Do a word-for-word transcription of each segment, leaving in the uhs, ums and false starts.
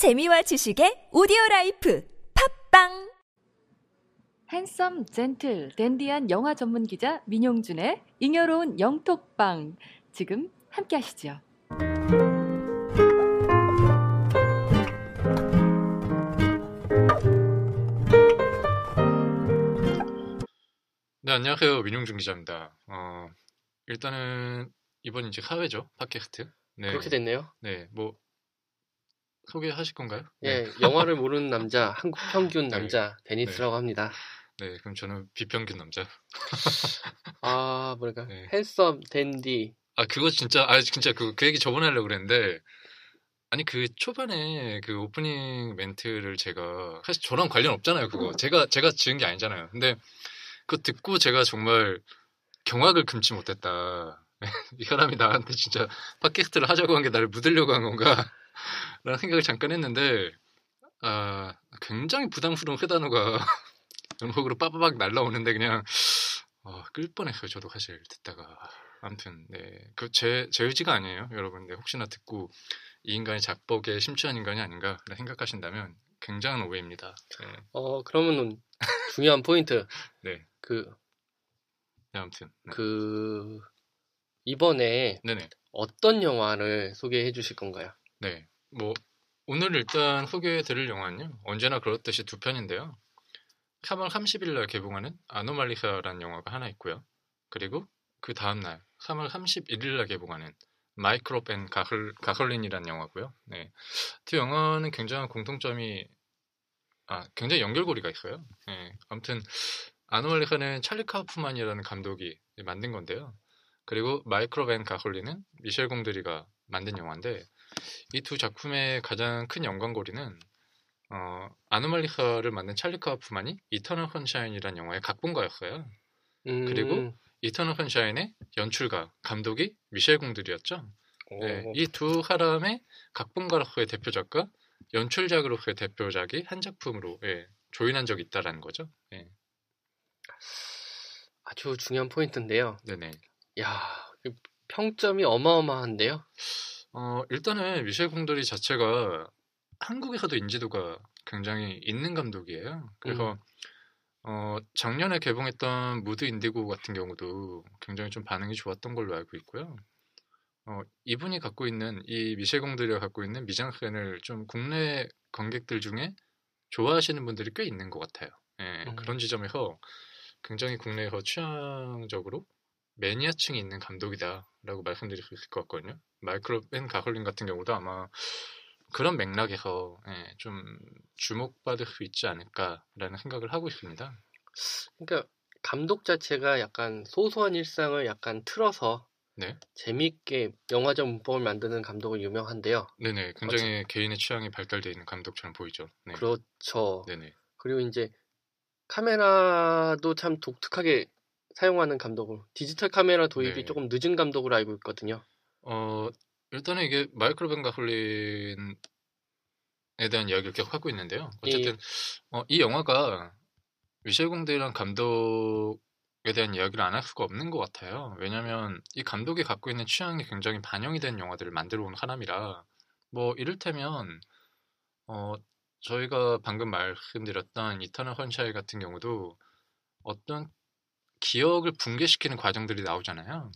재미와 지식의 오디오라이프 팝빵. 핸섬, 젠틀, 댄디한 영화 전문 기자 민용준의 잉여로운 영톡방, 지금 함께 하시죠. 네, 안녕하세요. 민용준 기자입니다. 어, 일단은 이번 이제 사회죠, 팟캐스트. 네. 그렇게 됐네요. 네, 뭐 소개하실 건가요? 예, 네. 영화를 모르는 남자, 한국 평균 남자, 네. 데니스라고 네. 합니다. 네, 그럼 저는 비평균 남자. 아, 뭐랄까, 네. 핸섬, 댄디. 아, 그거 진짜, 아, 진짜 그, 그 얘기 저번에 하려고 그랬는데, 아니, 그 초반에 그 오프닝 멘트를 제가, 사실 저랑 관련 없잖아요, 그거. 제가, 제가 지은 게 아니잖아요. 근데 그거 듣고 제가 정말 경악을 금치 못했다. 이 사람이 나한테 진짜 팟캐스트를 하자고 한 게 나를 묻으려고 한 건가? 라는 생각을 잠깐 했는데, 아, 굉장히 부담스러운 그 단어가 연목으로 빠바박 날라오는데 그냥 어, 끌 뻔했어요. 저도 사실 듣다가. 아무튼 네, 그 제 제 의지가 아니에요, 여러분. 네, 혹시나 듣고 이 인간이 작법에 심취한 인간이 아닌가 생각하신다면 굉장한 오해입니다. 네. 어, 그러면 중요한 포인트. 네. 그 네, 아무튼 네. 그 이번에 네네. 어떤 영화를 소개해 주실 건가요? 네, 뭐 오늘 일단 소개해드릴 영화는요, 언제나 그렇듯이 두 편인데요. 삼월 삼십일날 개봉하는 아노말리사라는 영화가 하나 있고요. 그리고 그 다음날 삼월 삼십일일날 개봉하는 마이크롭 앤 가솔린이라는 영화고요. 네, 두 영화는 굉장한 공통점이, 아, 굉장히 연결고리가 있어요. 네, 아무튼 아노말리사는 찰리 카우프만이라는 감독이 만든 건데요. 그리고 마이크롭 앤 가솔린은 미셸 공드리가 만든 영화인데, 이 두 작품의 가장 큰 연관고리는 어, 아노말리사를 만든 찰리 카우프만이 이터널 선샤인이라는 영화의 각본가였어요. 음. 그리고 이터널 선샤인의 연출가, 감독이 미셸 공드리였죠. 네, 이 두 사람의 각본가로서의 대표작과 연출작으로서의 대표작이 한 작품으로 예, 조인한 적이 있다라는 거죠. 예. 아주 중요한 포인트인데요. 네네. 야, 평점이 어마어마한데요. 어, 일단은 미셸 공드리 자체가 한국에서도 인지도가 굉장히 있는 감독이에요. 그래서 음. 어, 작년에 개봉했던 무드 인디고 같은 경우도 굉장히 좀 반응이 좋았던 걸로 알고 있고요. 어, 이분이 갖고 있는, 이 미셸 공드리가 갖고 있는 미장센을 좀 국내 관객들 중에 좋아하시는 분들이 꽤 있는 것 같아요. 예, 음. 그런 지점에서 굉장히 국내에서 취향적으로 매니아층이 있는 감독이다라고 말씀드릴 수 있을 것 같거든요. 마이크롭 앤 가솔린 같은 경우도 아마 그런 맥락에서 예, 좀 주목받을 수 있지 않을까라는 생각을 하고 있습니다. 그러니까 감독 자체가 약간 소소한 일상을 약간 틀어서 네? 재미있게 영화적 문법을 만드는 감독은 유명한데요. 네네, 굉장히 어째... 개인의 취향이 발달되어 있는 감독처럼 보이죠. 네. 그렇죠. 네네. 그리고 이제 카메라도 참 독특하게 사용하는 감독으로, 디지털 카메라 도입이 네. 조금 늦은 감독으로 알고 있거든요. 어, 일단은 이게 마이크롭 앤 가솔린에 대한 이야기를 계속 하고 있는데요. 어쨌든 예. 어, 이 영화가 미셸 공드리란 감독에 대한 이야기를 안 할 수가 없는 것 같아요. 왜냐하면 이 감독이 갖고 있는 취향이 굉장히 반영이 된 영화들을 만들어 온 사람이라, 뭐 이를테면 어, 저희가 방금 말씀드렸던 이터널 선샤인 같은 경우도 어떤 기억을 붕괴시키는 과정들이 나오잖아요.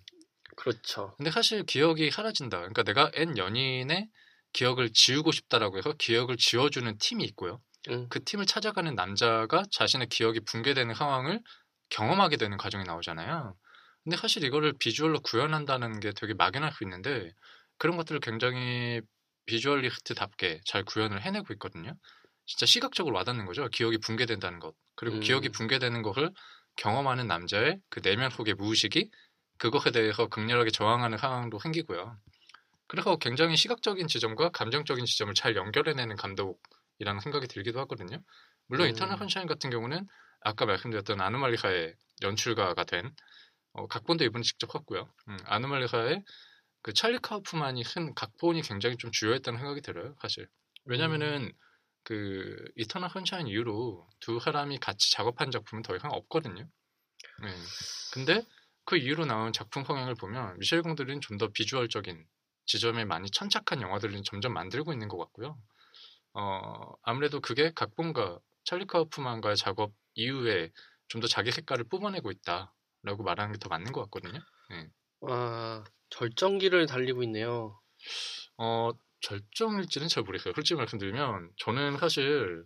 그렇죠. 근데 사실 기억이 사라진다. 그러니까 내가 N 연인의 기억을 지우고 싶다라고 해서 기억을 지워주는 팀이 있고요. 음. 그 팀을 찾아가는 남자가 자신의 기억이 붕괴되는 상황을 경험하게 되는 과정이 나오잖아요. 근데 사실 이거를 비주얼로 구현한다는 게 되게 막연할 수 있는데, 그런 것들을 굉장히 비주얼리스트답게 잘 구현을 해내고 있거든요. 진짜 시각적으로 와닿는 거죠, 기억이 붕괴된다는 것. 그리고 음. 기억이 붕괴되는 것을 경험하는 남자의 그 내면 속의 무의식이 그것에 대해서 극렬하게 저항하는 상황도 생기고요. 그래서 굉장히 시각적인 지점과 감정적인 지점을 잘 연결해내는 감독이라는 생각이 들기도 하거든요. 물론 음. 이터널 선샤인 같은 경우는 아까 말씀드렸던 아노말리사의 연출가가 된, 어, 각본도 이분이 직접 썼고요. 음, 아노말리사의 그 찰리 카우프만이 쓴 각본이 굉장히 좀 주요했다는 생각이 들어요, 사실. 왜냐면은 음. 그 이터널 선샤인 이후로 두 사람이 같이 작업한 작품은 더 이상 없거든요. 네. 근데 그 이후로 나온 작품 성향을 보면 미셸 공드리는 좀 더 비주얼적인 지점에 많이 천착한 영화들을 점점 만들고 있는 것 같고요. 어, 아무래도 그게 각본가 찰리 카우프만과의 작업 이후에 좀 더 자기 색깔을 뿜어내고 있다라고 말하는 게 더 맞는 것 같거든요. 네. 와, 절정기를 달리고 있네요. 어, 절정일지는 잘 모르겠어요. 솔직히 말씀드리면 저는 사실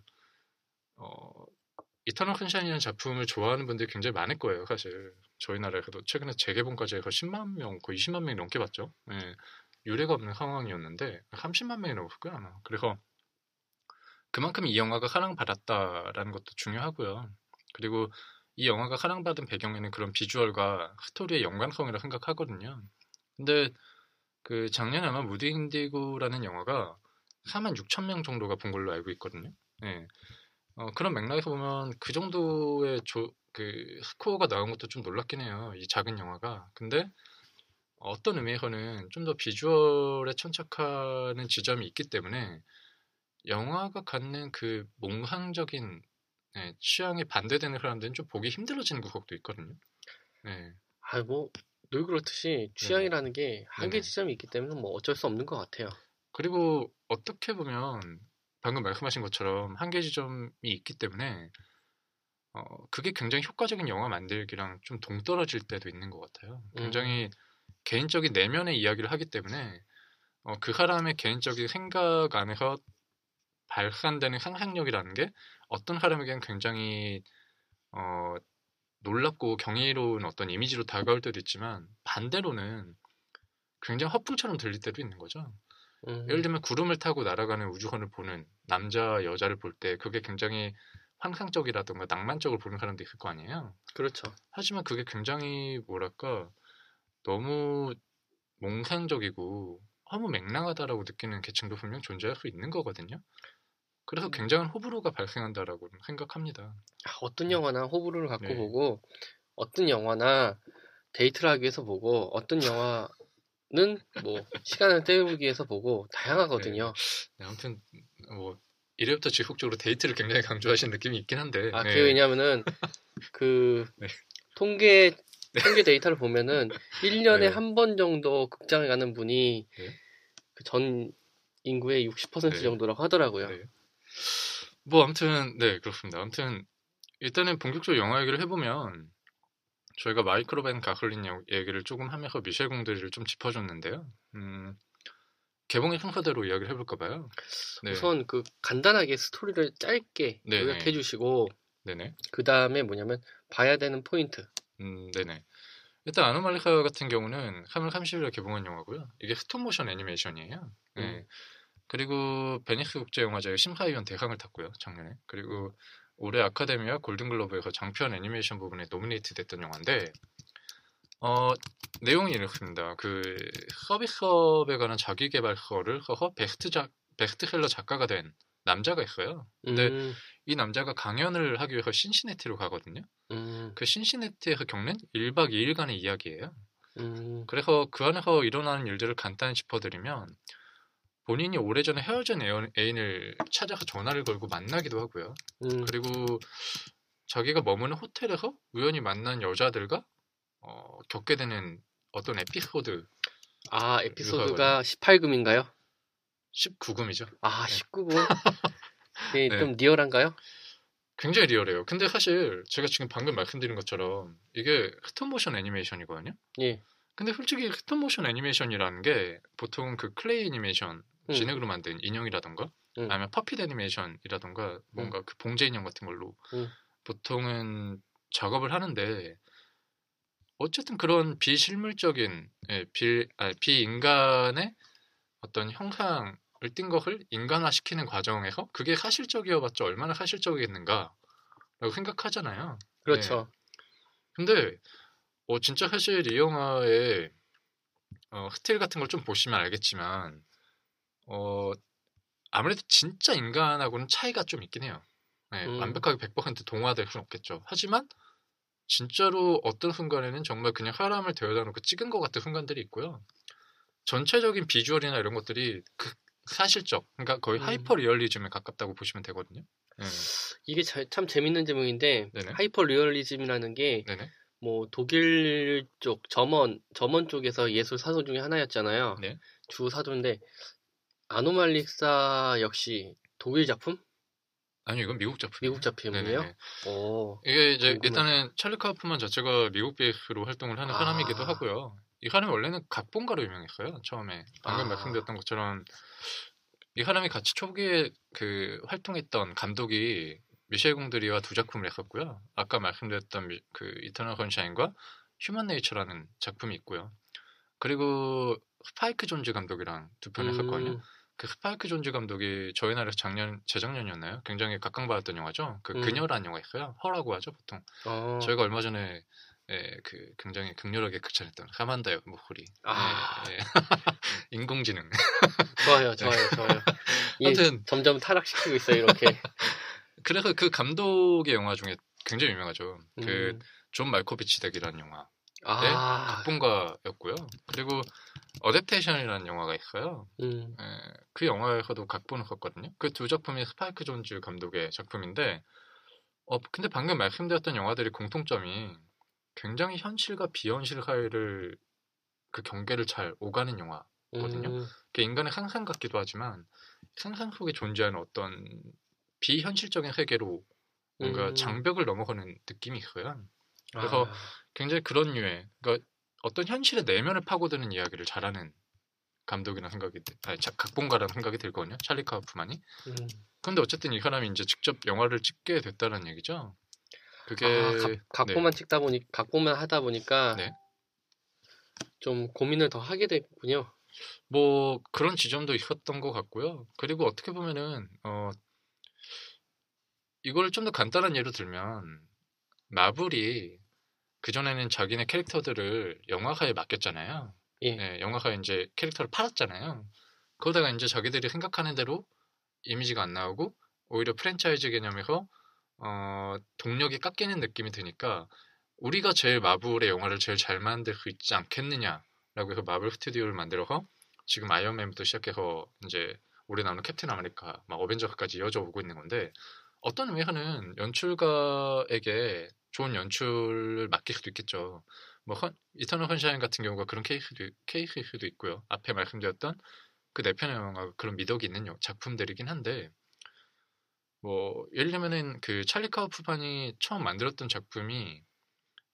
어, 이터널 선샤인이라는 작품을 좋아하는 분들이 굉장히 많을 거예요. 사실 저희 나라에서도 최근에 재개봉까지 해서 십만 명, 거의 이십만 명이 넘게 봤죠. 네. 유례가 없는 상황이었는데 삼십만 명이 넘었고요 아마. 그래서 그만큼 이 영화가 사랑받았다라는 것도 중요하고요. 그리고 이 영화가 사랑받은 배경에는 그런 비주얼과 스토리의 연관성이라고 생각하거든요. 근데 그 작년에 아마 무드 인디고라는 영화가 사만 육천 명 정도가 본 걸로 알고 있거든요. 네. 어, 그런 맥락에서 보면 그 정도의 조, 그 스코어가 나온 것도 좀 놀랍긴 해요. 이 작은 영화가. 근데 어떤 의미에서는 좀 더 비주얼에 천착하는 지점이 있기 때문에 영화가 갖는 그 몽상적인 네, 취향에 반대되는 사람들은 좀 보기 힘들어지는 것도 있거든요. 네. 아, 뭐 늘 그렇듯이 취향이라는 게 한계 지점이 있기 때문에 뭐 어쩔 수 없는 것 같아요. 그리고 어떻게 보면 방금 말씀하신 것처럼 한계 지점이 있기 때문에 어, 그게 굉장히 효과적인 영화 만들기랑 좀 동떨어질 때도 있는 것 같아요. 굉장히 음. 개인적인 내면의 이야기를 하기 때문에 어, 그 사람의 개인적인 생각 안에서 발산되는 상상력이라는 게 어떤 사람에게는 굉장히 어, 놀랍고 경이로운 어떤 이미지로 다가올 때도 있지만 반대로는 굉장히 허풍처럼 들릴 때도 있는 거죠. 음. 예를 들면 구름을 타고 날아가는 우주선을 보는 남자, 여자를 볼 때 그게 굉장히 환상적이라든가 낭만적으로 보는 사람도 있을 거 아니에요. 그렇죠. 하지만 그게 굉장히 뭐랄까 너무 몽상적이고 너무 맹랑하다라고 느끼는 계층도 분명 존재할 수 있는 거거든요. 그래서 굉장한 호불호가 발생한다라고 생각합니다. 어떤 영화나 호불호를 갖고 네. 보고 어떤 영화나 데이트를 하기 위해서 보고 어떤 영화는 뭐 시간을 때우기 위해서 보고 다양하거든요. 네. 아무튼 뭐 이래부터 지속적으로 데이트를 굉장히 강조하시는 느낌이 있긴 한데 아, 그게 네. 왜냐면은 그 네. 통계 통계 데이터를 보면은 일 년에 네. 한 번 정도 극장에 가는 분이 네. 그 전 인구의 육십 퍼센트 네. 정도라고 하더라고요. 네. 뭐 아무튼 네 그렇습니다. 아무튼 일단은 본격적으로 영화 얘기를 해보면 저희가 마이크롭 앤 가솔린 얘기를 조금 하면서 미셸 공드리를 좀 짚어줬는데요. 음, 개봉의 순서대로 이야기를 해볼까 봐요. 네. 우선 그 간단하게 스토리를 짧게 네네. 요약해주시고 그 다음에 뭐냐면 봐야 되는 포인트. 음, 네네. 일단 아노말리사 같은 경우는 삼월 삼십일에 개봉한 영화고요. 이게 스톱모션 애니메이션이에요. 네. 음. 그리고 베니스 국제영화제의 심사위원 대상을 탔고요. 작년에. 그리고 올해 아카데미와 골든글로브에서 장편 애니메이션 부분에 노미네이트 됐던 영화인데 어, 내용이 이렇습니다. 그 서비스업에 관한 자기개발서를 써서 베스트 작, 베스트셀러 작가가 된 남자가 있어요. 근데 음. 이 남자가 강연을 하기 위해서 신시내티로 가거든요. 음. 그 신시내티에서 겪는 일박 이일간의 이야기예요. 음. 그래서 그 안에서 일어나는 일들을 간단히 짚어드리면 본인이 오래전에 헤어진 애인을 찾아서 전화를 걸고 만나기도 하고요. 음. 그리고 자기가 머무는 호텔에서 우연히 만난 여자들과 어, 겪게 되는 어떤 에피소드. 아, 에피소드가 십팔 금인가요? 십구 금이죠. 아, 십구 금? 네, 좀 네. 리얼한가요? 굉장히 리얼해요. 근데 사실 제가 지금 방금 말씀드린 것처럼 이게 스톱모션 애니메이션이거든요. 예. 근데 솔직히 스톱모션 애니메이션이라는 게 보통 그 클레이 애니메이션, 음. 진흙으로 만든 인형이라던가 음. 아니면 퍼핏 애니메이션이라던가 뭔가 음. 그 봉제 인형 같은 걸로 음. 보통은 작업을 하는데 어쨌든 그런 비실물적인 예, 비, 아니, 비인간의 어떤 형상을 띈 것을 인간화시키는 과정에서 그게 사실적이어봤자 얼마나 사실적이겠는가라고 생각하잖아요. 그렇죠. 네. 근데 어, 진짜 사실 이 영화의 어, 스틸 같은 걸 좀 보시면 알겠지만 어, 아무래도 진짜 인간하고는 차이가 좀 있긴 해요. 네, 음. 완벽하게 백 퍼센트 동화될 수는 없겠죠. 하지만 진짜로 어떤 순간에는 정말 그냥 사람을 데려다 놓고 찍은 것 같은 순간들이 있고요. 전체적인 비주얼이나 이런 것들이 그 사실적, 그러니까 거의 음. 하이퍼 리얼리즘에 가깝다고 보시면 되거든요. 네. 이게 자, 참 재밌는 제목인데 네네. 하이퍼 리얼리즘이라는 게 뭐 독일 쪽 점원, 점원 쪽에서 예술 사조 중에 하나였잖아요. 네. 주 사조인데 아노말리사 역시 독일 작품? 아니요, 이건 미국 작품. 미국 작품이에요? 오, 이게 이제 궁금해. 일단은 찰리 카우프만 자체가 미국 베이스로 활동을 하는 아. 사람이기도 하고요. 이 사람이 원래는 각본가로 유명했어요. 처음에 방금 아. 말씀드렸던 것처럼 이 사람이 같이 초기에 그 활동했던 감독이 미셸 공드리와 두 작품을 했었고요. 아까 말씀드렸던 미, 그 이터널 선샤인과 휴먼 네이처라는 작품이 있고요. 그리고 스파이크 존즈 감독이랑 두 편을 음. 했었거든요. 그 스파이크 존즈 감독이 저희 나라에서 작년, 재작년이었나요? 굉장히 각광받았던 영화죠. 그 음. 그녀라는 영화 있어요. 허라고 하죠, 보통. 어. 저희가 얼마 전에 예, 그 굉장히 극렬하게 극찬했던 하만다요 목소리. 아. 예, 예. 인공지능. 좋아요, 좋아요, 좋아요. 아무튼 점점 타락시키고 있어요, 이렇게. 그래서 그 감독의 영화 중에 굉장히 유명하죠. 음. 그 존 말코비치 덱이라는 영화. 아. 각본가였고요. 그리고 어댑테이션이라는 영화가 있어요. 음. 에, 그 영화에서도 각본을 썼거든요. 그 두 작품이 스파이크 존즈 감독의 작품인데, 어 근데 방금 말씀드렸던 영화들이 공통점이 굉장히 현실과 비현실 사이를 그 경계를 잘 오가는 영화거든요. 음. 그 인간의 상상 같기도 하지만 상상 속에 존재하는 어떤 비현실적인 세계로 뭔가 음. 장벽을 넘어가는 느낌이 있어요. 그래서 아. 굉장히 그런 류의, 그러니까 어떤 현실의 내면을 파고드는 이야기를 잘하는 감독이라는 생각이, 아니 각본가라는 생각이 들거든요. 찰리 카우프만이. 음. 근데 어쨌든 이 사람이 이제 직접 영화를 찍게 됐다는 얘기죠. 그게 아, 가, 각본만 네. 찍다 보니 각본만 하다 보니까 네. 좀 고민을 더 하게 됐군요. 뭐 그런 지점도 있었던 것 같고요. 그리고 어떻게 보면은 어 이걸 좀 더 간단한 예로 들면, 마블이 그전에는 자기네 캐릭터들을 영화사에 맡겼잖아요. 예. 네, 영화사에 이제 캐릭터를 팔았잖아요. 그러다가 이제 자기들이 생각하는 대로 이미지가 안 나오고 오히려 프랜차이즈 개념에서 어, 동력이 깎이는 느낌이 드니까 우리가 제일 마블의 영화를 제일 잘 만들 수 있지 않겠느냐라고 해서 마블 스튜디오를 만들어서 지금 아이언맨부터 시작해서 이제 올해 나오는 캡틴 아메리카, 막 어벤져까지 이어져 오고 있는 건데, 어떤 의미에는 연출가에게 좋은 연출을 맡길 수도 있겠죠. 뭐 헌, 이터널 선샤인 같은 경우가 그런 케이스도, 케이스일 수도 있고요. 앞에 말씀드렸던 그 네 편의 영화가 그런 미덕이 있는 작품들이긴 한데, 뭐 예를 들면은 그 찰리 카우프만이 처음 만들었던 작품이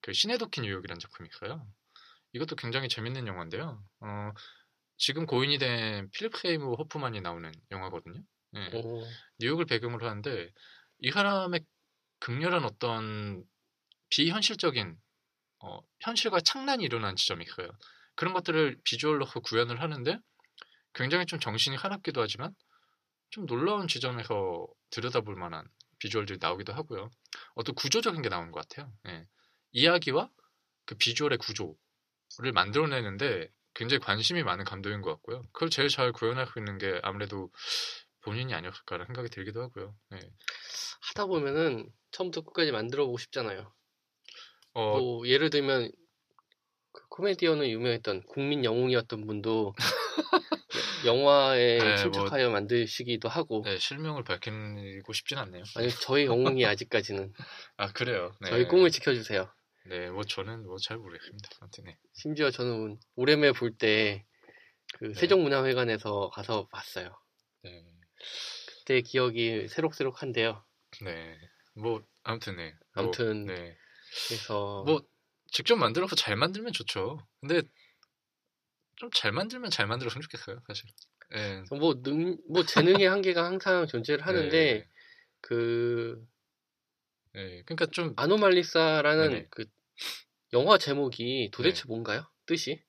그 신의 도끼 뉴욕이라는 작품이 있어요. 이것도 굉장히 재밌는 영화인데요. 어, 지금 고인이 된 필립 세이모 호프만이 나오는 영화거든요. 네. 뉴욕을 배경으로 하는데, 이 사람의 극렬한 어떤 비현실적인 어, 현실과 착란이 일어난 지점이 있어요. 그런 것들을 비주얼로 구현을 하는데 굉장히 좀 정신이 하납기도 하지만 좀 놀라운 지점에서 들여다볼 만한 비주얼들이 나오기도 하고요. 어떤 구조적인 게 나오는 것 같아요. 예. 이야기와 그 비주얼의 구조를 만들어내는데 굉장히 관심이 많은 감독인 것 같고요. 그걸 제일 잘 구현할 수 있는 게 아무래도 본인이 아니었을까라는 생각이 들기도 하고요. 네. 하다 보면은 처음부터 끝까지 만들어 보고 싶잖아요. 어... 뭐 예를 들면 그 코미디언은 유명했던 국민 영웅이었던 분도 영화에 네, 침착하여 뭐... 만드시기도 하고. 네, 실명을 밝히고 싶진 않네요. 아니, 저희 영웅이 아직까지는. 아, 그래요? 네. 저희 꿈을 지켜주세요. 네, 뭐 저는 뭐 잘 모르겠습니다. 아무튼 네. 심지어 저는 오래매 볼 때 그 네. 세종문화회관에서 가서 봤어요. 네. 그때 기억이 새록새록한데요. 네, 뭐 아무튼 네. 아무튼 뭐, 네. 그래서 뭐 직접 만들어서 잘 만들면 좋죠. 근데 좀 잘 만들면 잘 만들었으면 좋겠어요, 사실. 네. 뭐 능, 뭐 재능의 한계가 항상 존재를 하는데 네. 그, 네, 그러니까 좀 아노말리사라는 네네. 그 영화 제목이 도대체 네. 뭔가요? 뜻이?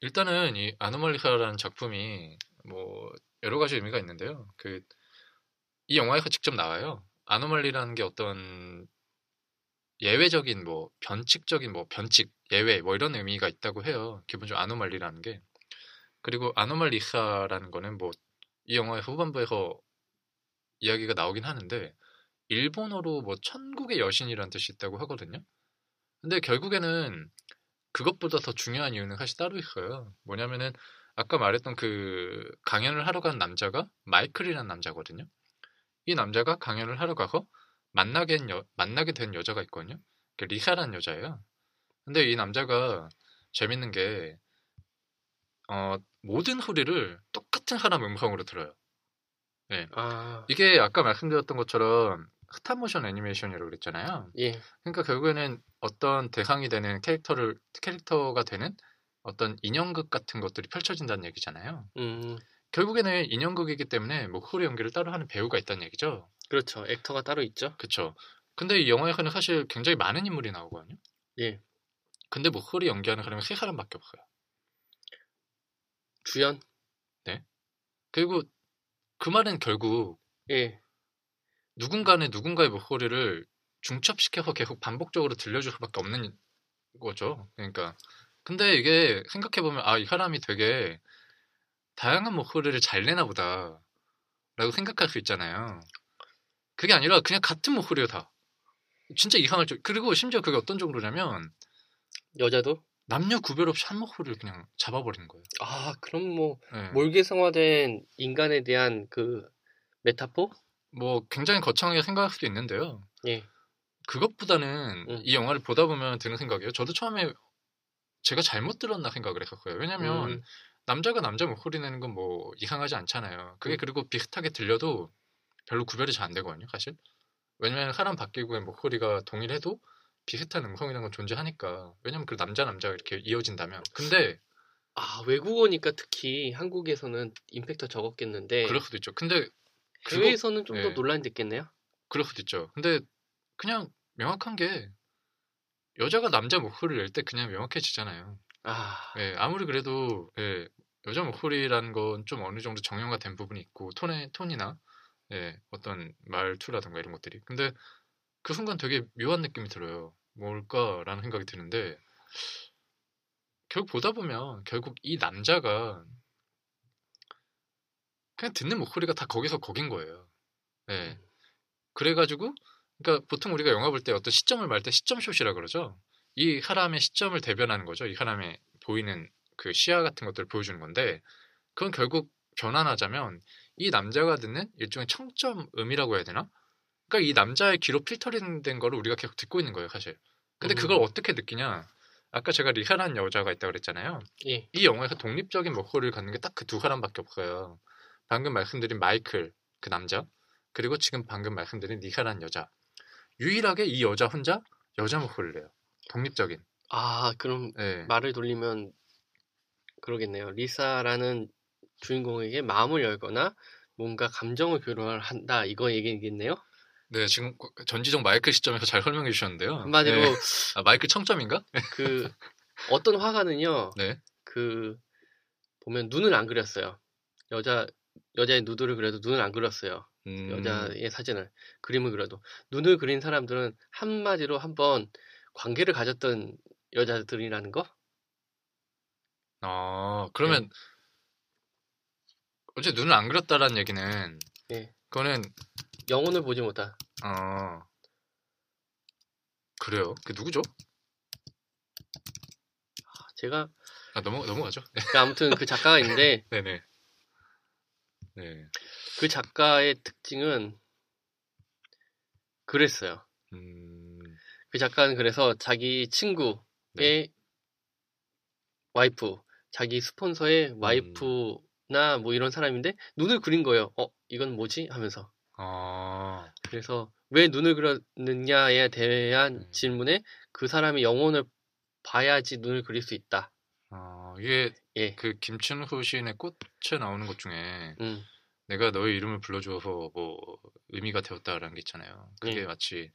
일단은 이 아노말리사라는 작품이 뭐 여러 가지 의미가 있는데요. 그 이 영화에서 직접 나와요. 아노말리라는 게 어떤 예외적인 뭐 변칙적인 뭐 변칙 예외 뭐 이런 의미가 있다고 해요. 기본적으로 아노말리라는 게. 그리고 아노말리사라는 거는 뭐 이 영화의 후반부에서 이야기가 나오긴 하는데 일본어로 뭐 천국의 여신이라는 뜻이 있다고 하거든요. 근데 결국에는 그것보다 더 중요한 이유는 사실 따로 있어요. 뭐냐면은 아까 말했던 그 강연을 하러 간 남자가 마이클이라는 남자거든요. 이 남자가 강연을 하러 가서 만나게 된, 여, 만나게 된 여자가 있거든요. 그 리사라는 여자예요. 근데 이 남자가 재밌는 게 어, 모든 소리를 똑같은 사람 음성으로 들어요. 네. 아... 이게 아까 말씀드렸던 것처럼 스탑모션 애니메이션이라고 그랬잖아요. 예. 그러니까 결국에는 어떤 대상이 되는 캐릭터를 캐릭터가 되는 어떤 인형극 같은 것들이 펼쳐진다는 얘기잖아요. 음. 결국에는 인형극이기 때문에 목소리 연기를 따로 하는 배우가 있다는 얘기죠. 그렇죠. 액터가 따로 있죠. 그렇죠. 근데 이 영화에서는 사실 굉장히 많은 인물이 나오거든요. 예. 근데 목소리 연기하는 사람이 세 사람밖에 없어요. 주연. 네. 그리고 그 말은 결국 예. 누군가는 누군가의 목소리를 중첩시켜서 계속 반복적으로 들려줄 수밖에 없는 거죠. 그러니까 근데 이게 생각해보면 아, 이 사람이 되게 다양한 목소리를 잘 내나 보다 라고 생각할 수 있잖아요. 그게 아니라 그냥 같은 목소리요 다. 진짜 이상할 줄. 그리고 심지어 그게 어떤 정도냐면 여자도? 남녀 구별 없이 한 목소리를 그냥 잡아버리는 거예요. 아, 그럼 뭐 네. 몰개성화된 인간에 대한 그 메타포? 뭐 굉장히 거창하게 생각할 수도 있는데요. 예. 그것보다는 응. 이 영화를 보다 보면 드는 생각이에요. 저도 처음에 제가 잘못 들었나 생각을 했었어요. 왜냐면 음. 남자가 남자 목소리 내는 건 뭐 이상하지 않잖아요. 그게 음. 그리고 비슷하게 들려도 별로 구별이 잘 안 되거든요, 사실. 왜냐면 사람 바뀌고 목소리가 동일해도 비슷한 음성이라는 건 존재하니까. 왜냐면 그 남자 남자가 이렇게 이어진다면. 근데 아, 외국어니까 특히 한국에서는 임팩트 적었겠는데. 그럴 수도 있죠. 근데 그외에서는 좀 더 예. 논란이 됐겠네요. 그럴 수도 있죠. 근데 그냥 명확한 게 여자가 남자 목소리를 낼 때 그냥 명확해지잖아요. 아, 예, 아무리 그래도 예, 여자 목소리라는 건 좀 어느 정도 정형화 된 부분이 있고 톤의 톤이나 예, 어떤 말투라든가 이런 것들이. 근데 그 순간 되게 묘한 느낌이 들어요. 뭘까라는 생각이 드는데 결국 보다 보면 결국 이 남자가 그냥 듣는 목소리가 다 거기서 거긴 거예요. 예. 그래가지고, 그러니까 보통 우리가 영화 볼 때 어떤 시점을 말할 때 시점숏이라 그러죠. 이 사람의 시점을 대변하는 거죠. 이 사람의 보이는 그 시야 같은 것들을 보여주는 건데, 그건 결국 변환하자면 이 남자가 듣는 일종의 청점음이라고 해야 되나? 그러니까 이 남자의 귀로 필터링된 거를 우리가 계속 듣고 있는 거예요, 사실. 근데 그걸 음. 어떻게 느끼냐? 아까 제가 리사라는 여자가 있다고 그랬잖아요. 예. 이 영화에서 독립적인 목소리를 갖는 게 딱 그 두 사람밖에 없어요. 방금 말씀드린 마이클, 그 남자, 그리고 지금 방금 말씀드린 니카라는 여자. 유일하게 이 여자 혼자 여자 목소리를 해요. 독립적인. 아, 그럼 네. 말을 돌리면 그러겠네요. 리사라는 주인공에게 마음을 열거나 뭔가 감정을 교류한다, 이거 얘기겠네요? 네, 지금 전지적 마이클 시점에서 잘 설명해 주셨는데요. 한마디로 네. 아, 마이클 청점인가? 그 어떤 화가는요. 네. 그 보면 눈을 안 그렸어요. 여자 여자의 누드를 그려도 눈을 안 그렸어요. 음. 여자의 사진을 그림을 그려도 눈을 그린 사람들은 한마디로 한번 관계를 가졌던 여자들이라는 거? 아, 그러면 네. 어째 눈을 안 그렸다라는 얘기는 네. 그거는 영혼을 보지 못한. 아, 그래요? 그 누구죠? 제가 아 넘어 넘어가죠. 그러니까 아무튼 그 작가가 있는데. 네네. 네. 그 작가의 특징은 그랬어요. 음... 그 작가는 그래서 자기 친구의 네. 와이프, 자기 스폰서의 와이프나 음... 뭐 이런 사람인데 눈을 그린 거예요. 어, 이건 뭐지? 하면서. 아... 그래서 왜 눈을 그렸느냐에 대한 음... 질문에 그 사람이 영혼을 봐야지 눈을 그릴 수 있다. 아, 이게 예. 그 김춘호 시인의 꽃에 나오는 것 중에 음. 내가 너의 이름을 불러주어서 뭐 의미가 되었다라는 게 있잖아요. 그게 음. 마치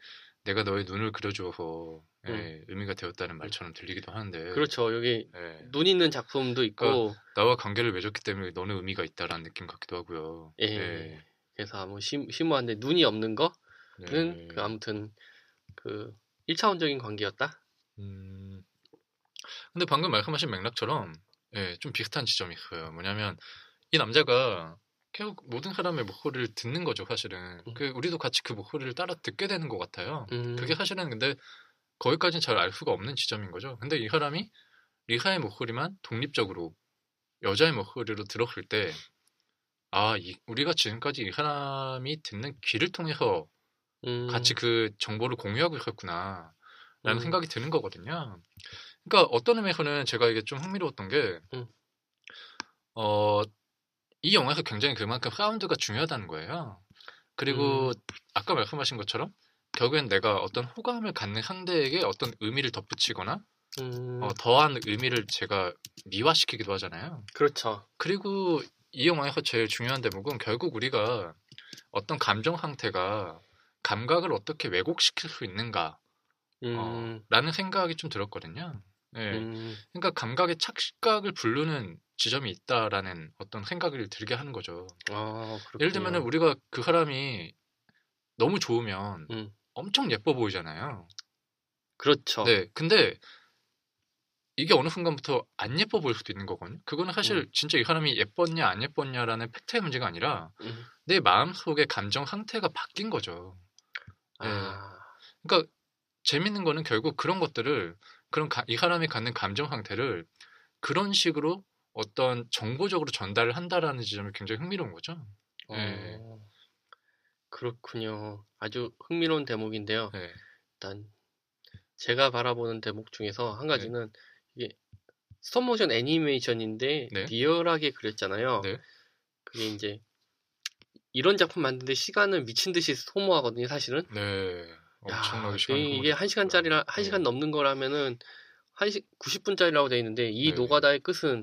내가 너의 눈을 그려주어서 음. 예, 의미가 되었다는 말처럼 들리기도 하는데. 그렇죠. 여기 예. 눈 있는 작품도 있고. 그러니까 나와 관계를 맺었기 때문에 너는 의미가 있다라는 느낌 같기도 하고요. 예. 예. 그래서 뭐 심, 심오한데 눈이 없는 거는 예. 그 아무튼 그 일 차원적인 관계였다. 음. 근데 방금 말씀하신 맥락처럼 예, 좀 비슷한 지점이 있어요. 뭐냐면 이 남자가 계속 모든 사람의 목소리를 듣는 거죠, 사실은. 음. 그 우리도 같이 그 목소리를 따라 듣게 되는 것 같아요. 음. 그게 사실은 근데 거기까지는 잘 알 수가 없는 지점인 거죠. 근데 이 사람이 리사의 목소리만 독립적으로 여자의 목소리로 들었을 때 아, 이, 우리가 지금까지 이 사람이 듣는 귀를 통해서 음. 같이 그 정보를 공유하고 있었구나 라는 음. 생각이 드는 거거든요. 그러니까 어떤 의미에서는 제가 이게 좀 흥미로웠던 게 음. 어, 이 영화에서 굉장히 그만큼 사운드가 중요하다는 거예요. 그리고 음. 아까 말씀하신 것처럼 결국엔 내가 어떤 호감을 갖는 상대에게 어떤 의미를 덧붙이거나 음. 어, 더한 의미를 제가 미화시키기도 하잖아요. 그렇죠. 그리고 이 영화에서 제일 중요한 대목은 결국 우리가 어떤 감정 상태가 감각을 어떻게 왜곡시킬 수 있는가 음. 어, 라는 생각이 좀 들었거든요. 네. 음. 그러니까 감각의 착각을 부르는 지점이 있다라는 어떤 생각을 들게 하는 거죠. 아, 예를 들면 우리가 그 사람이 너무 좋으면 음. 엄청 예뻐 보이잖아요. 그렇죠. 네, 근데 이게 어느 순간부터 안 예뻐 보일 수도 있는 거거든요. 그거는 사실 음. 진짜 이 사람이 예뻤냐 안 예뻤냐라는 팩트의 문제가 아니라 음. 내 마음속의 감정 상태가 바뀐 거죠. 네. 아. 그러니까 재밌는 거는 결국 그런 것들을 그런 가, 이 사람이 갖는 감정 상태를 그런 식으로 어떤 정보적으로 전달을 한다라는 지점이 굉장히 흥미로운 거죠. 어, 네. 그렇군요. 아주 흥미로운 대목인데요. 네. 일단 제가 바라보는 대목 중에서 한 가지는 네. 이게 스톱모션 애니메이션인데 네. 리얼하게 그렸잖아요. 네. 그게 이제 이런 작품 만드는데 시간을 미친 듯이 소모하거든요, 사실은. 네. 야, 엄청나게 시간 이게 한 시간짜리라 한 시간 네. 넘는 거라면은 한 시 구십 분짜리라고 돼 있는데 이 네. 노가다의 끝은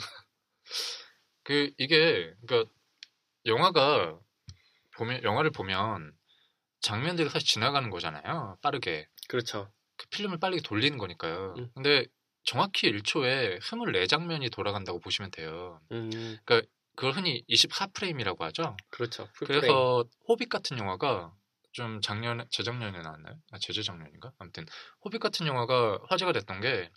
그 이게 그러니까 영화가 보면 영화를 보면 장면들이 사실 지나가는 거잖아요. 빠르게. 그렇죠. 그 필름을 빨리 돌리는 거니까요. 음. 근데 정확히 일 초에 이십사 장면이 돌아간다고 보시면 돼요. 음. 그러니까 그걸 흔히 이십사 프레임이라고 하죠. 그렇죠. 풀프레임. 그래서 호빗 같은 영화가 좀 작년, 재작년에 나왔나요? 아, 재재작년인가? 아무튼 호빗 같은 영화가 화제가 됐던 게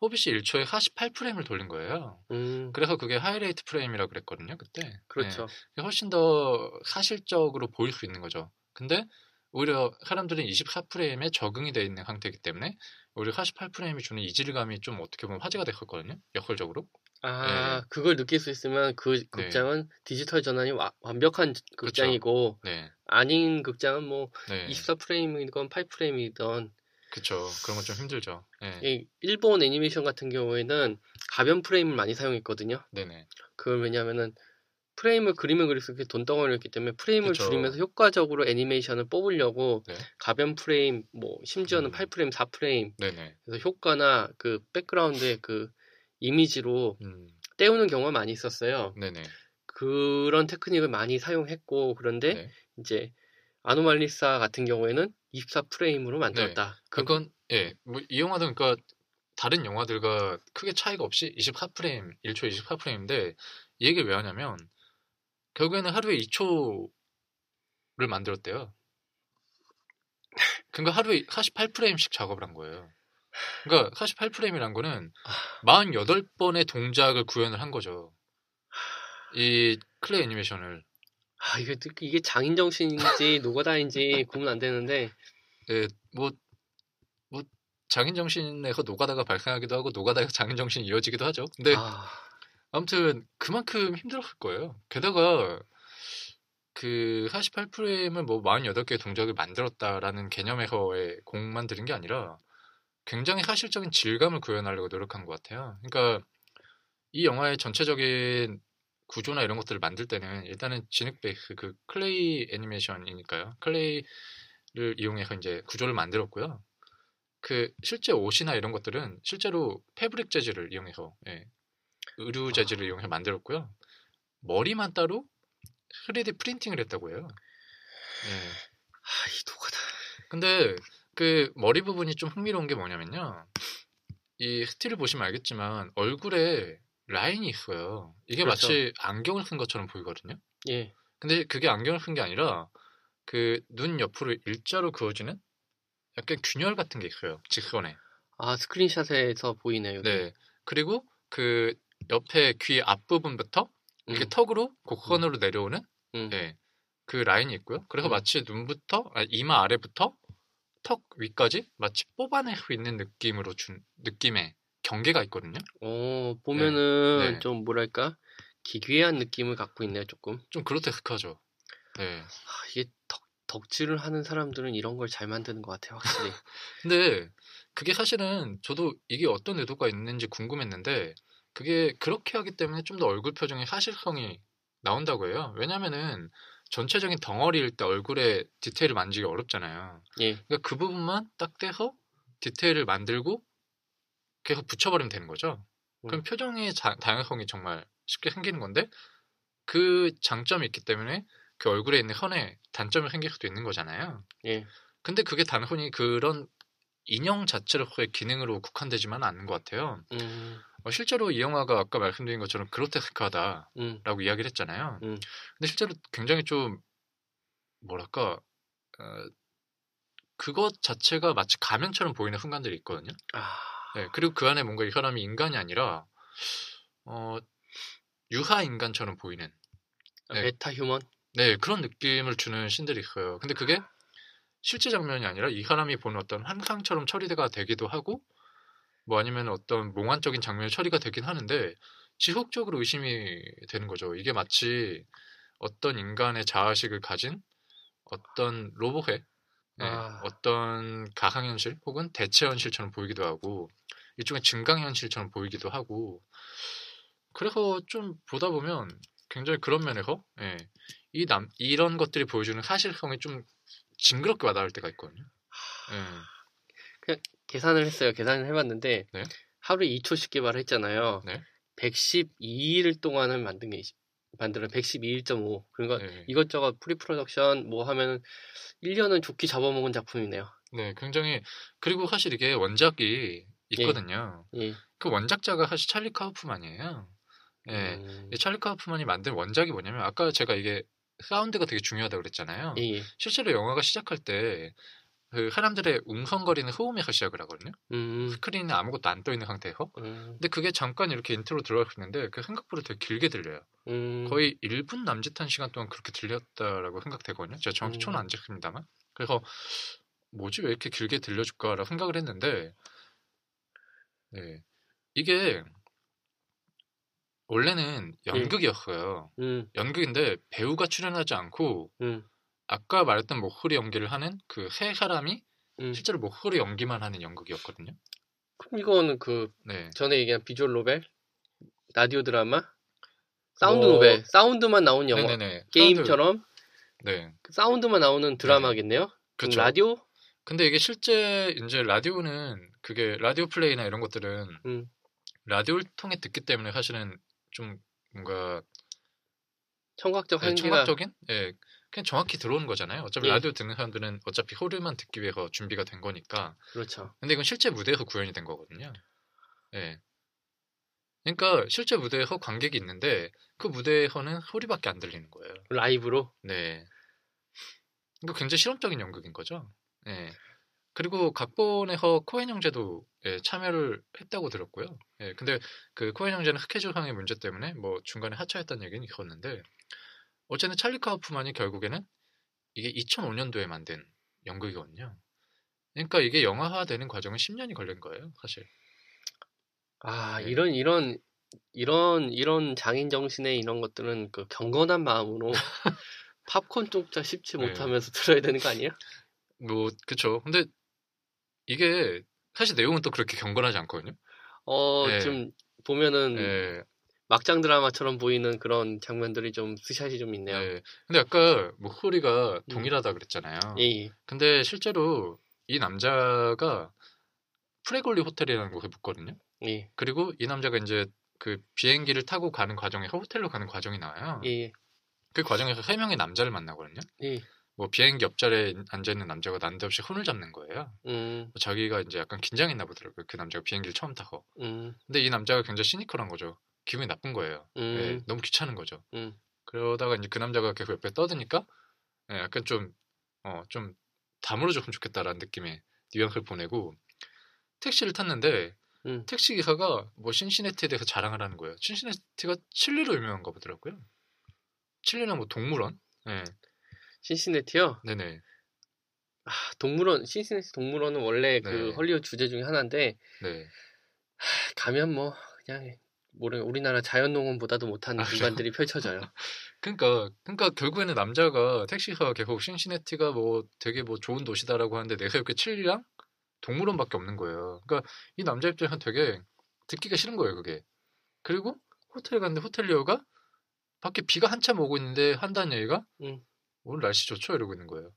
호빗이 일 초에 사십팔 프레임을 돌린 거예요. 음. 그래서 그게 하이라이트 프레임이라고 그랬거든요, 그때. 그렇죠. 네. 훨씬 더 사실적으로 보일 수 있는 거죠. 근데 오히려 사람들은 이십사 프레임에 적응이 돼 있는 상태이기 때문에 오히려 사십팔 프레임이 주는 이질감이 좀 어떻게 보면 화제가 됐었거든요, 역설적으로. 아, 네. 그걸 느낄 수 있으면 그 극장은 네. 디지털 전환이 와, 완벽한 극장이고 네. 아닌 극장은 뭐 네. 이십사 프레임이건 팔 프레임이든 그렇죠. 그런 건 좀 힘들죠. 네. 일본 애니메이션 같은 경우에는 가변 프레임을 많이 사용했거든요. 네네. 그걸 왜냐하면은 프레임을 그림을 그릴수록 돈덩어리를 했기 때문에 프레임을 그쵸. 줄이면서 효과적으로 애니메이션을 뽑으려고 네. 가변 프레임, 뭐 심지어는 음. 팔 프레임, 사 프레임 네네. 그래서 효과나 그 백그라운드의 그 이미지로 음. 때우는 경우가 많이 있었어요. 네네. 그런 테크닉을 많이 사용했고 그런데 네. 이제 아노말리사 같은 경우에는 이십사 프레임으로 만들었다. 네. 그건 예, 뭐 이 영화도 그러니까 다른 영화들과 크게 차이가 없이 이십사 프레임, 일 초 이십사 프레임인데 이 얘기를 왜 하냐면 결국에는 하루에 이 초를 만들었대요. 그러니까 하루에 사십팔 프레임씩 작업을 한 거예요. 그러니까 사십팔 프레임이란 거는 사십팔 번의 동작을 구현을 한 거죠. 이 클레이 애니메이션을. 아, 이게, 이게 장인정신인지 노가다인지 구분 안 되는데. 예, 뭐, 뭐, 장인정신에서 노가다가 발생하기도 하고 노가다에서 장인정신이 이어지기도 하죠. 근데. 아... 아무튼 그만큼 힘들었을 거예요. 게다가 그 사십팔 프레임을 뭐 사십팔 개의 동작을 만들었다라는 개념에서의 공만 들인 게 아니라 굉장히 사실적인 질감을 구현하려고 노력한 것 같아요. 그러니까 이 영화의 전체적인 구조나 이런 것들을 만들 때는 일단은 진흙 베이스, 그 클레이 애니메이션이니까요. 클레이를 이용해서 이제 구조를 만들었고요. 그 실제 옷이나 이런 것들은 실제로 패브릭 재질을 이용해서 예. 의류 재질을 아. 이용해 만들었고요. 머리만 따로 쓰리디 프린팅을 했다고 해요. 예. 아, 이 도가다. 근데 그 머리 부분이 좀 흥미로운 게 뭐냐면요. 이 스틸을 보시면 알겠지만 얼굴에 라인이 있어요. 이게 그렇죠. 마치 안경을 쓴 것처럼 보이거든요. 예. 근데 그게 안경을 쓴 게 아니라 그 눈 옆으로 일자로 그어지는 약간 균열 같은 게 있어요. 직선에. 아, 스크린샷에서 보이네요. 네. 여기. 그리고 그 옆에 귀 앞부분부터 이렇게 음. 턱으로 곡선으로 음. 내려오는 음. 네, 그 라인이 있고요. 그래서 음. 마치 눈부터 아니, 이마 아래부터 턱 위까지 마치 뽑아낼 수 있는 느낌으로 준 느낌의 경계가 있거든요. 오, 보면은 네. 네. 좀 뭐랄까 기괴한 느낌을 갖고 있네요. 조금 좀 그로테스크하죠. 네. 아, 이게 덕, 덕질을 하는 사람들은 이런 걸 잘 만드는 것 같아요, 확실히. 근데 그게 사실은 저도 이게 어떤 의도가 있는지 궁금했는데 그게 그렇게 하기 때문에 좀 더 얼굴 표정의 사실성이 나온다고 해요. 왜냐면은 전체적인 덩어리일 때 얼굴에 디테일을 만지기 어렵잖아요. 예. 그러니까 그 부분만 딱 떼서 디테일을 만들고 계속 붙여버리면 되는 거죠. 음. 그럼 표정의 자, 다양성이 정말 쉽게 생기는 건데 그 장점이 있기 때문에 그 얼굴에 있는 선에 단점이 생길 수도 있는 거잖아요. 예. 근데 그게 단순히 그런 인형 자체로서의 기능으로 국한되지만은 않는 것 같아요. 음. 어, 실제로 이 영화가 아까 말씀드린 것처럼 그로테스크하다라고 음. 이야기를 했잖아요. 음. 근데 실제로 굉장히 좀 뭐랄까 어, 그것 자체가 마치 가면처럼 보이는 순간들이 있거든요. 아. 네, 그리고 그 안에 뭔가 이 사람이 인간이 아니라 어, 유사 인간처럼 보이는 네. 메타 휴먼? 네, 그런 느낌을 주는 신들이 있어요. 근데 그게 실제 장면이 아니라 이 사람이 보는 어떤 환상처럼 처리가 되기도 하고 뭐 아니면 어떤 몽환적인 장면이 처리가 되긴 하는데 지속적으로 의심이 되는 거죠. 이게 마치 어떤 인간의 자아식을 가진 어떤 로봇의 네, 아. 어떤 가상현실 혹은 대체현실처럼 보이기도 하고 일종의 증강현실처럼 보이기도 하고 그래서 좀 보다 보면 굉장히 그런 면에서 네, 이 남, 이런 것들이 보여주는 사실성이 좀 징그럽게 와닿을 때가 있거든요. 네. 그냥 계산을 했어요. 계산을 해봤는데 네? 하루에 이 초씩 개발을 했잖아요. 네? 백십이 일 동안은 만든 게 만들어 백십이 일 점 오. 그러니까 네. 이것저것 프리프로덕션 뭐 하면 일 년은 좋게 잡아먹은 작품이네요. 네, 굉장히. 그리고 사실 이게 원작이 있거든요. 예. 예. 그 원작자가 사실 찰리 카우프만이에요. 예. 음. 찰리 카우프만이 만든 원작이 뭐냐면 아까 제가 이게 사운드가 되게 중요하다고 그랬잖아요. 예. 실제로 영화가 시작할 때 그 사람들의 웅성거리는 소음에서 시작을 하거든요. 음. 스크린에 아무것도 안 떠있는 상태에서. 음. 근데 그게 잠깐 이렇게 인트로 들어갔는데 그 생각보다 되게 길게 들려요. 음. 거의 일 분 남짓한 시간 동안 그렇게 들렸다라고 생각되거든요. 제가 정확히 음. 초는 안 찍습니다만. 그래서 뭐지 왜 이렇게 길게 들려줄까라고 생각을 했는데 네. 이게 원래는 연극이었어요. 음. 연극인데 배우가 출연하지 않고 음. 아까 말했던 목소리 연기를 하는 그 세 사람이 음. 실제로 목소리 연기만 하는 연극이었거든요. 그럼 이거는 그 네. 전에 얘기한 비주얼 노벨, 라디오 드라마, 사운드 어... 노벨, 사운드만 나온 영화, 네네네. 게임처럼 네. 사운드만 나오는 드라마겠네요. 그렇죠. 라디오? 근데 이게 실제 이제 라디오는 그게 라디오 플레이나 이런 것들은 음. 라디오를 통해 듣기 때문에 사실은 좀 뭔가 청각적 네, 청각적인 예. 그냥 정확히 들어오는 거잖아요. 어차피 예. 라디오 듣는 사람들은 어차피 소리만 듣기 위해서 준비가 된 거니까. 그렇죠. 근데 이건 실제 무대에서 구현이 된 거거든요. 예. 그러니까 실제 무대에서 관객이 있는데 그 무대에서는 소리밖에 안 들리는 거예요. 라이브로? 네. 이거 굉장히 실험적인 연극인 거죠. 예. 그리고 각본에서 코엔 형제도 예, 참여를 했다고 들었고요. 예. 근데 그 코엔 형제는 스케줄상의 문제 때문에 뭐 중간에 하차했다는 얘기는 있었는데 어쨌든 찰리 카우프만이 결국에는 이게 이천오 년도에 만든 연극이거든요. 그러니까 이게 영화화되는 과정은 십 년이 걸린 거예요, 사실. 아, 네. 이런 이런 이런 이런 장인 정신의 이런 것들은 그 경건한 마음으로 팝콘 쪽자 씹지 못하면서 네. 들어야 되는 거 아니에요? 뭐 그렇죠. 근데 이게 사실 내용은 또 그렇게 경건하지 않거든요. 어, 네. 좀 보면은. 네. 막장 드라마처럼 보이는 그런 장면들이 좀 스샷이 좀 있네요. 네. 근데 아까 목소리가 동일하다 그랬잖아요. 예. 근데 실제로 이 남자가 프레골리 호텔이라는 곳에 묵거든요. 예. 그리고 이 남자가 이제 그 비행기를 타고 가는 과정에 호텔로 가는 과정이 나와요. 예. 그 과정에서 세 명의 남자를 만나거든요. 예. 뭐 비행기 옆자리에 앉아 있는 남자가 난데없이 손을 잡는 거예요. 음. 자기가 이제 약간 긴장했나 보더라고요. 그 남자가 비행기를 처음 타고. 음. 근데 이 남자가 굉장히 시니컬한 거죠. 기분이 나쁜 거예요. 음. 네, 너무 귀찮은 거죠. 음. 그러다가 이제 그 남자가 계속 옆에 떠드니까 네, 약간 좀 어, 좀 다물어줬으면 좋겠다라는 느낌의 뉘앙스를 보내고 택시를 탔는데 음. 택시 기사가 뭐 신시내티에 대해서 자랑을 하는 거예요. 신시내티가 칠리로 유명한가 보더라고요. 칠리나 뭐 동물원. 네. 신시내티요? 네네. 아, 동물원 신시내티 동물원은 원래 네. 그 헐리우드 주제 중에 하나인데 네. 하, 가면 뭐 그냥 모르 우리나라 자연농원보다도 못한 아, 공간들이 펼쳐져요. 그러니까 그러니까 결국에는 남자가 택시가 계속 신시내티가 뭐 되게 뭐 좋은 도시다라고 하는데 내가 이렇게 칠리랑 동물원밖에 없는 거예요. 그러니까 이 남자 입장에서 되게 듣기가 싫은 거예요, 그게. 그리고 호텔 갔는데 호텔리어가 밖에 비가 한참 오고 있는데 한다는 얘기가 음. 오늘 날씨 좋죠 이러고 있는 거예요.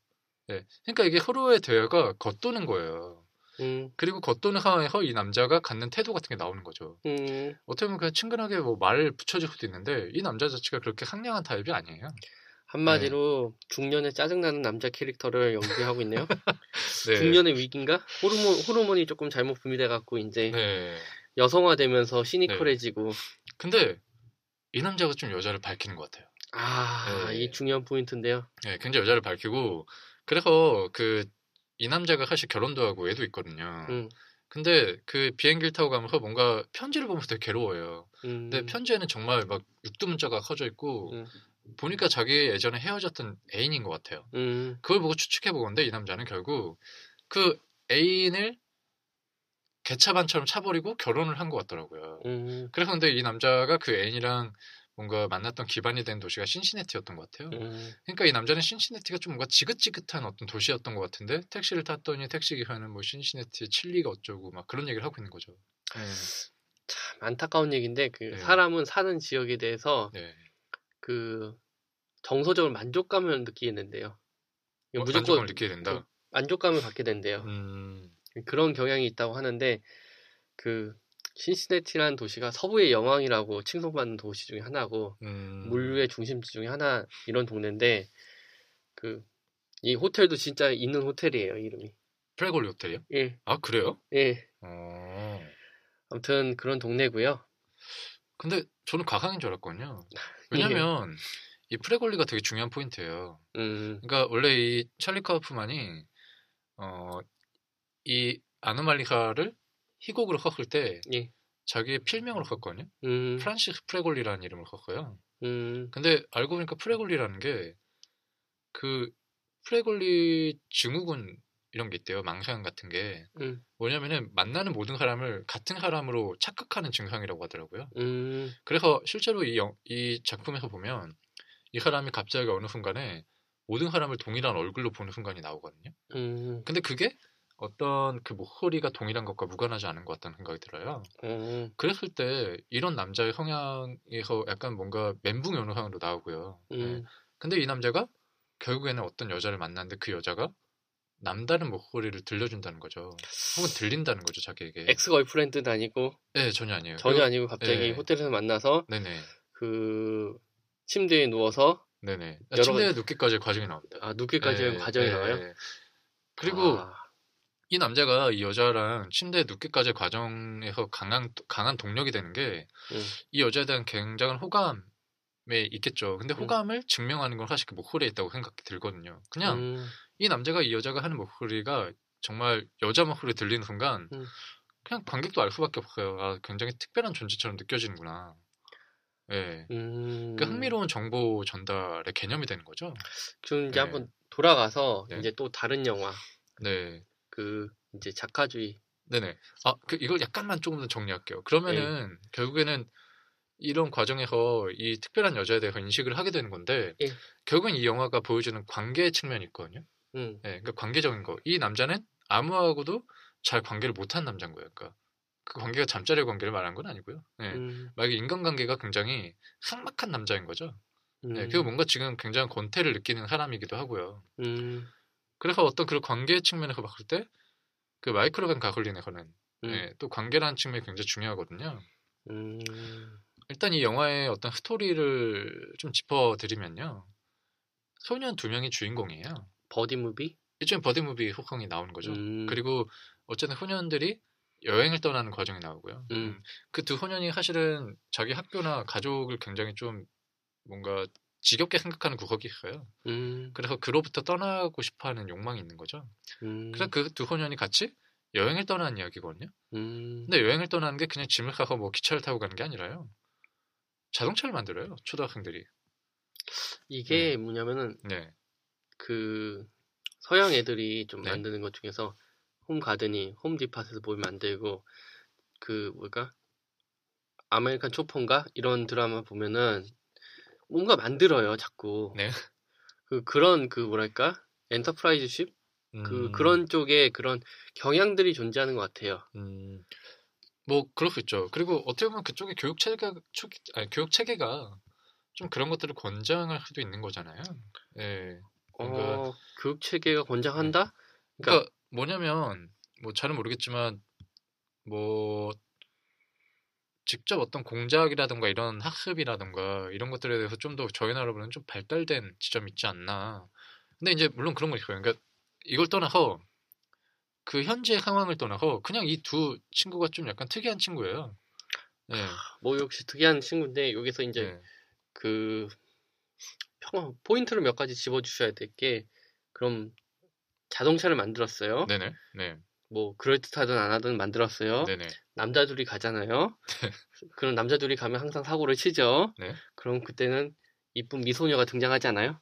네. 그러니까 이게 허로의 대화가 겉도는 거예요. 음. 그리고 겉도는 상황에서 이 남자가 갖는 태도 같은 게 나오는 거죠. 음. 어떻게 보면 그냥 친근하게 뭐 말을 붙여줄 수도 있는데 이 남자 자체가 그렇게 상냥한 타입이 아니에요. 한마디로 네. 중년에 짜증나는 남자 캐릭터를 연기하고 있네요. 네. 중년의 위기인가? 호르몬, 호르몬이 조금 잘못 분비돼갖고 이제 네. 여성화되면서 시니컬해지고. 네. 근데 이 남자가 좀 여자를 밝히는 것 같아요. 아, 네. 이게 중요한 포인트인데요. 네, 굉장히 여자를 밝히고 그래서 그 이 남자가 사실 결혼도 하고 애도 있거든요. 음. 근데 그 비행기를 타고 가면서 뭔가 편지를 보면서 되게 괴로워요. 음. 근데 편지에는 정말 막 육두문자가 커져 있고 음. 보니까 자기 예전에 헤어졌던 애인인 것 같아요. 음. 그걸 보고 추측해보건데 이 남자는 결국 그 애인을 개차반처럼 차버리고 결혼을 한 것 같더라고요. 음. 그래서 근데 이 남자가 그 애인이랑 뭔가 만났던 기반이 된 도시가 신시내티였던 것 같아요. 음. 그러니까 이 남자는 신시내티가 좀 뭔가 지긋지긋한 어떤 도시였던 것 같은데 택시를 탔더니 택시기사는 뭐 신시내티 칠리가 어쩌고 막 그런 얘기를 하고 있는 거죠. 네. 참 안타까운 얘기인데 그 네. 사람은 사는 지역에 대해서 네. 그 정서적으로 만족감을 느끼는데요. 어, 무조건 만족감을 느끼게 된다. 만족감을 갖게 된대요. 음. 그런 경향이 있다고 하는데 그 신시내티라는 도시가 서부의 영왕이라고 칭송받는 도시 중에 하나고 음. 물류의 중심지 중에 하나 이런 동네인데 그 이 호텔도 진짜 있는 호텔이에요. 이름이 프레골리 호텔이요? 예. 아 그래요? 예. 아. 아무튼 그런 동네고요. 근데 저는 과장인 줄 알았거든요. 왜냐면 예. 이 프레골리가 되게 중요한 포인트예요. 음. 그러니까 원래 이 찰리 카우프만이 어 이 아노말리사를 희곡으로 썼을 때 예. 자기의 필명으로 썼거든요. 음. 프란시스 프레골리라는 이름을 썼어요. 음. 근데 알고 보니까 프레골리라는 게 그 프레골리 증후군 이런 게 있대요. 망상 같은 게 음. 뭐냐면은 만나는 모든 사람을 같은 사람으로 착각하는 증상이라고 하더라고요. 음. 그래서 실제로 이, 영, 이 작품에서 보면 이 사람이 갑자기 어느 순간에 모든 사람을 동일한 얼굴로 보는 순간이 나오거든요. 음. 근데 그게 어떤 그 목소리가 동일한 것과 무관하지 않은 것 같다는 생각이 들어요. 음. 그랬을 때 이런 남자의 성향에서 약간 뭔가 멘붕 연호 상으로 나오고요. 음. 네. 근데 이 남자가 결국에는 어떤 여자를 만났는데 그 여자가 남다른 목소리를 들려준다는 거죠. 혹은 들린다는 거죠, 자기에게. 엑스걸프렌드는 아니고. 네, 전혀 아니에요. 전혀 아니고 갑자기 네. 호텔에서 만나서 네네. 그 침대에 누워서 네네. 아, 침대에 눕기까지의 과정이 나옵니다. 아, 눕기까지의 네. 과정이 네. 나와요? 그리고 아. 이 남자가 이 여자랑 침대에 눕기까지의 과정에서 강한 강한 동력이 되는 게 이 음. 여자에 대한 굉장한 호감에 있겠죠. 근데 호감을 음. 증명하는 건 사실 그 목소리에 있다고 생각이 들거든요. 그냥 음. 이 남자가 이 여자가 하는 목소리가 정말 여자 목소리 들리는 순간 음. 그냥 관객도 알 수밖에 없어요. 아, 굉장히 특별한 존재처럼 느껴지는구나. 예. 네. 음. 그러니까 흥미로운 정보 전달의 개념이 되는 거죠. 지금 이제 네. 한번 돌아가서 네. 이제 또 다른 영화. 네. 그 이제 작가주의. 네네. 아, 그 이걸 약간만 조금 더 정리할게요. 그러면은 예. 결국에는 이런 과정에서 이 특별한 여자에 대해서 인식을 하게 되는 건데 예. 결국엔 이 영화가 보여주는 관계의 측면이 있거든요. 음. 예, 그러니까 관계적인 거. 이 남자는 아무하고도 잘 관계를 못한 남자인 거예요. 그러니까 그 관계가 잠자리 관계를 말한 건 아니고요. 예, 음. 만약에 인간관계가 굉장히 삭막한 남자인 거죠. 음. 예, 그리고 뭔가 지금 굉장히 권태를 느끼는 사람이기도 하고요. 음. 그래서 어떤 그런 관계 측면에서 봤을 때 그 마이크롭 앤 가솔린에서는 음. 예, 또 관계라는 측면이 굉장히 중요하거든요. 음. 일단 이 영화의 어떤 스토리를 좀 짚어드리면요. 소년 두 명이 주인공이에요. 버디무비? 일종의 버디무비 호황이 나오는 거죠. 음. 그리고 어쨌든 소년들이 여행을 떠나는 과정이 나오고요. 음. 음. 그 두 소년이 사실은 자기 학교나 가족을 굉장히 좀 뭔가 지겹게 생각하는 구석이 있어요. 음. 그래서 그로부터 떠나고 싶어하는 욕망이 있는 거죠. 음. 그래서 그 두 소년이 같이 여행을 떠나는 이야기거든요. 음. 근데 여행을 떠나는 게 그냥 짐을 싸서 뭐 기차를 타고 가는 게 아니라요. 자동차를 만들어요. 초등학생들이. 이게 음. 뭐냐면은 네. 그 서양 애들이 좀 네. 만드는 것 중에서 홈가드니, 홈디팟에서 뭘 만들고 그 뭘까? 아메리칸 초폰가? 이런 드라마 보면은 뭔가 만들어요, 자꾸. 네. 그 그런 그 뭐랄까 엔터프라이즈십 음. 그 그런 쪽에 그런 경향들이 존재하는 것 같아요. 음. 뭐 그렇겠죠. 그리고 어떻게 보면 그쪽의 교육 체계가, 아니, 교육 체계가 좀 그런 것들을 권장할 수도 있는 거잖아요. 예. 그러니까 어, 교육 체계가 권장한다? 그러니까, 그러니까 뭐냐면 뭐 잘은 모르겠지만 뭐 직접 어떤 공작이라든가 이런 학습이라든가 이런 것들에 대해서 좀 더 저희 나라보다는 좀 발달된 지점이 있지 않나. 근데 이제 물론 그런 건 있어요. 그러니까 이걸 떠나서 그 현재 상황을 떠나서 그냥 이 두 친구가 좀 약간 특이한 친구예요. 네. 뭐 역시 특이한 친구인데 여기서 이제 네. 그 평 포인트를 몇 가지 집어주셔야 될 게 그럼 자동차를 만들었어요. 네네. 네. 뭐 그럴듯하든 안 하든 만들었어요. 네네. 남자 둘이 가잖아요. 그럼 남자 둘이 가면 항상 사고를 치죠. 네. 그럼 그때는 이쁜 미소녀가 등장하지 않아요?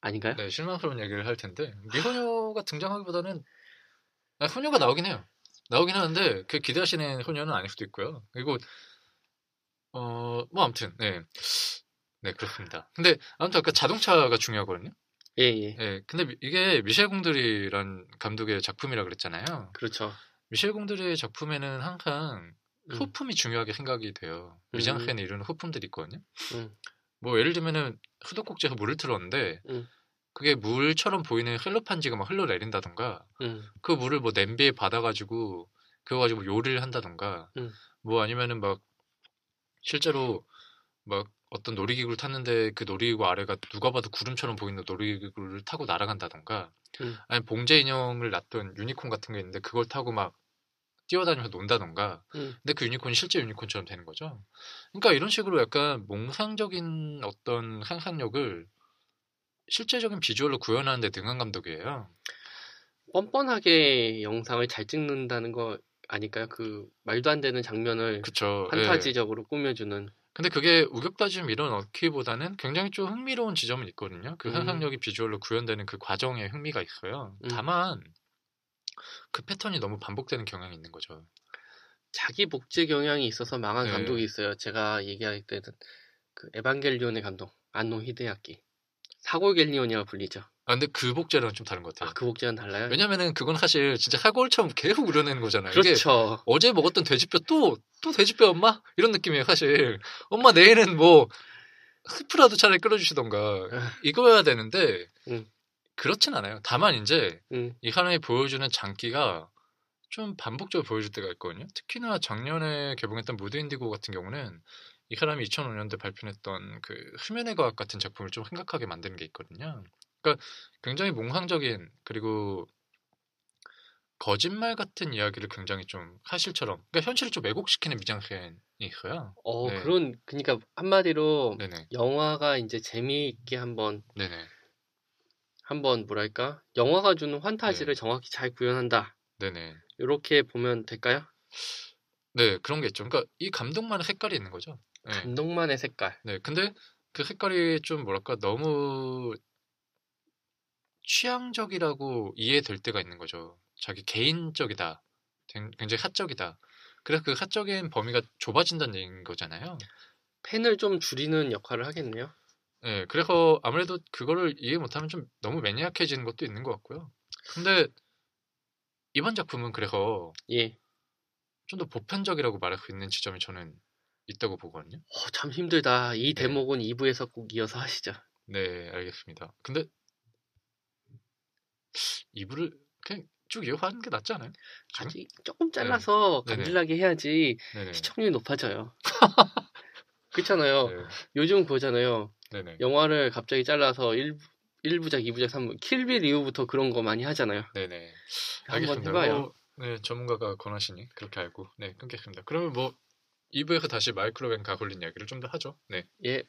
아닌가요? 네, 실망스러운 얘기를 할 텐데 미소녀가 등장하기보다는 아, 소녀가 나오긴 해요. 나오긴 하는데 그 기대하시는 소녀는 아닐 수도 있고요. 그리고 어 뭐 아무튼 네, 네 그렇습니다. 근데 아무튼 아까 자동차가 중요하거든요. 예예. 예. 예, 근데 이게 미셸 공드리란 감독의 작품이라 그랬잖아요. 그렇죠. 미셸 공드리의 작품에는 항상 소품이 음. 중요하게 생각이 돼요. 음. 미장센을 이루는 소품들이 있거든요. 음. 뭐 예를 들면은 수도꼭지에서 물을 틀었는데 음. 그게 물처럼 보이는 헬로판지가 막 흘러내린다던가 음. 그 물을 뭐 냄비에 받아가지고 그거 가지고 요리를 한다던가 음. 뭐 아니면은 막 실제로 막 어떤 놀이기구를 탔는데 그 놀이기구 아래가 누가 봐도 구름처럼 보이는 놀이기구를 타고 날아간다던가 음. 아니 봉제 인형을 놨던 유니콘 같은 게 있는데 그걸 타고 막 뛰어다니면서 논다던가 음. 근데 그 유니콘이 실제 유니콘처럼 되는 거죠. 그러니까 이런 식으로 약간 몽상적인 어떤 상상력을 실제적인 비주얼로 구현하는 데 능한 감독이에요. 뻔뻔하게 영상을 잘 찍는다는 거 아닐까요? 그 말도 안 되는 장면을 그쵸, 판타지적으로 예. 꾸며주는. 근데 그게 우격다짐 이런 얻기보다는 굉장히 좀 흥미로운 지점은 있거든요. 그 상상력이 음. 비주얼로 구현되는 그 과정에 흥미가 있어요. 음. 다만 그 패턴이 너무 반복되는 경향이 있는 거죠. 자기 복제 경향이 있어서 망한 네. 감독이 있어요. 제가 얘기할 때는 그 에반겔리온의 감독 안노 히데야키. 사골겔리온이라고 불리죠. 아 근데 그 복제랑 좀 다른 것 같아요. 아, 그 복제는 달라요? 왜냐면은 그건 사실 진짜 사골처럼 계속 우려내는 거잖아요. 그렇죠. 이게 어제 먹었던 돼지뼈 또 또 돼지뼈 엄마? 이런 느낌이에요 사실. 엄마 내일은 뭐 스프라도 차라리 끓여주시던가 이거여야 되는데 음. 그렇진 않아요. 다만 이제 음. 이 사람이 보여주는 장기가 좀 반복적으로 보여줄 때가 있거든요. 특히나 작년에 개봉했던 무드 인디고 같은 경우는 이 사람이 이천오 년도에 발표했던 그 흡연의 과학 같은 작품을 좀 생각하게 만드는 게 있거든요. 그러니까 굉장히 몽상적인 그리고 거짓말 같은 이야기를 굉장히 좀 사실처럼 그러니까 현실을 좀 왜곡시키는 미장센이 있어요. 어 네. 그런 그러니까 한마디로 네네. 영화가 이제 재미있게 한번 네네. 한번 뭐랄까 영화가 주는 환타지를 네. 정확히 잘 구현한다. 네네. 이렇게 보면 될까요? 네 그런 게 있죠. 그러니까 이 감독만의 색깔이 있는 거죠. 네. 감독만의 색깔. 네, 근데 그 색깔이 좀 뭐랄까 너무 취향적이라고 이해될 때가 있는 거죠. 자기 개인적이다, 굉장히 사적이다. 그래서 그 사적인 범위가 좁아진다는 얘기인 거잖아요. 팬을 좀 줄이는 역할을 하겠네요. 네, 그래서 아무래도 그거를 이해 못하면 좀 너무 매니악해지는 것도 있는 것 같고요. 근데 이번 작품은 그래서 예. 좀 더 보편적이라고 말할 수 있는 지점이 저는 있다고 보거든요. 어, 참 힘들다. 이 대목은 네. 이 부에서 꼭 이어서 하시죠. 네, 알겠습니다. 근데 이 부를 그냥 쭉 이어가는 게 낫지 않아요? 저는? 아니, 조금 잘라서 네. 간질나게 네네. 해야지 네네. 시청률이 높아져요. 그렇잖아요. 네. 요즘 그거잖아요. 네네. 영화를 갑자기 잘라서 일, 일 부작, 이 부작, 삼 부 킬빌 이후부터 그런 거 많이 하잖아요. 네네. 한번 해봐요. 뭐... 네, 전문가가 권하시니 그렇게 알고 네, 끊겠습니다. 그러면 뭐 이 부에서 다시 마이크롭 앤 가솔린 이야기를 좀 더 하죠. 네. 예.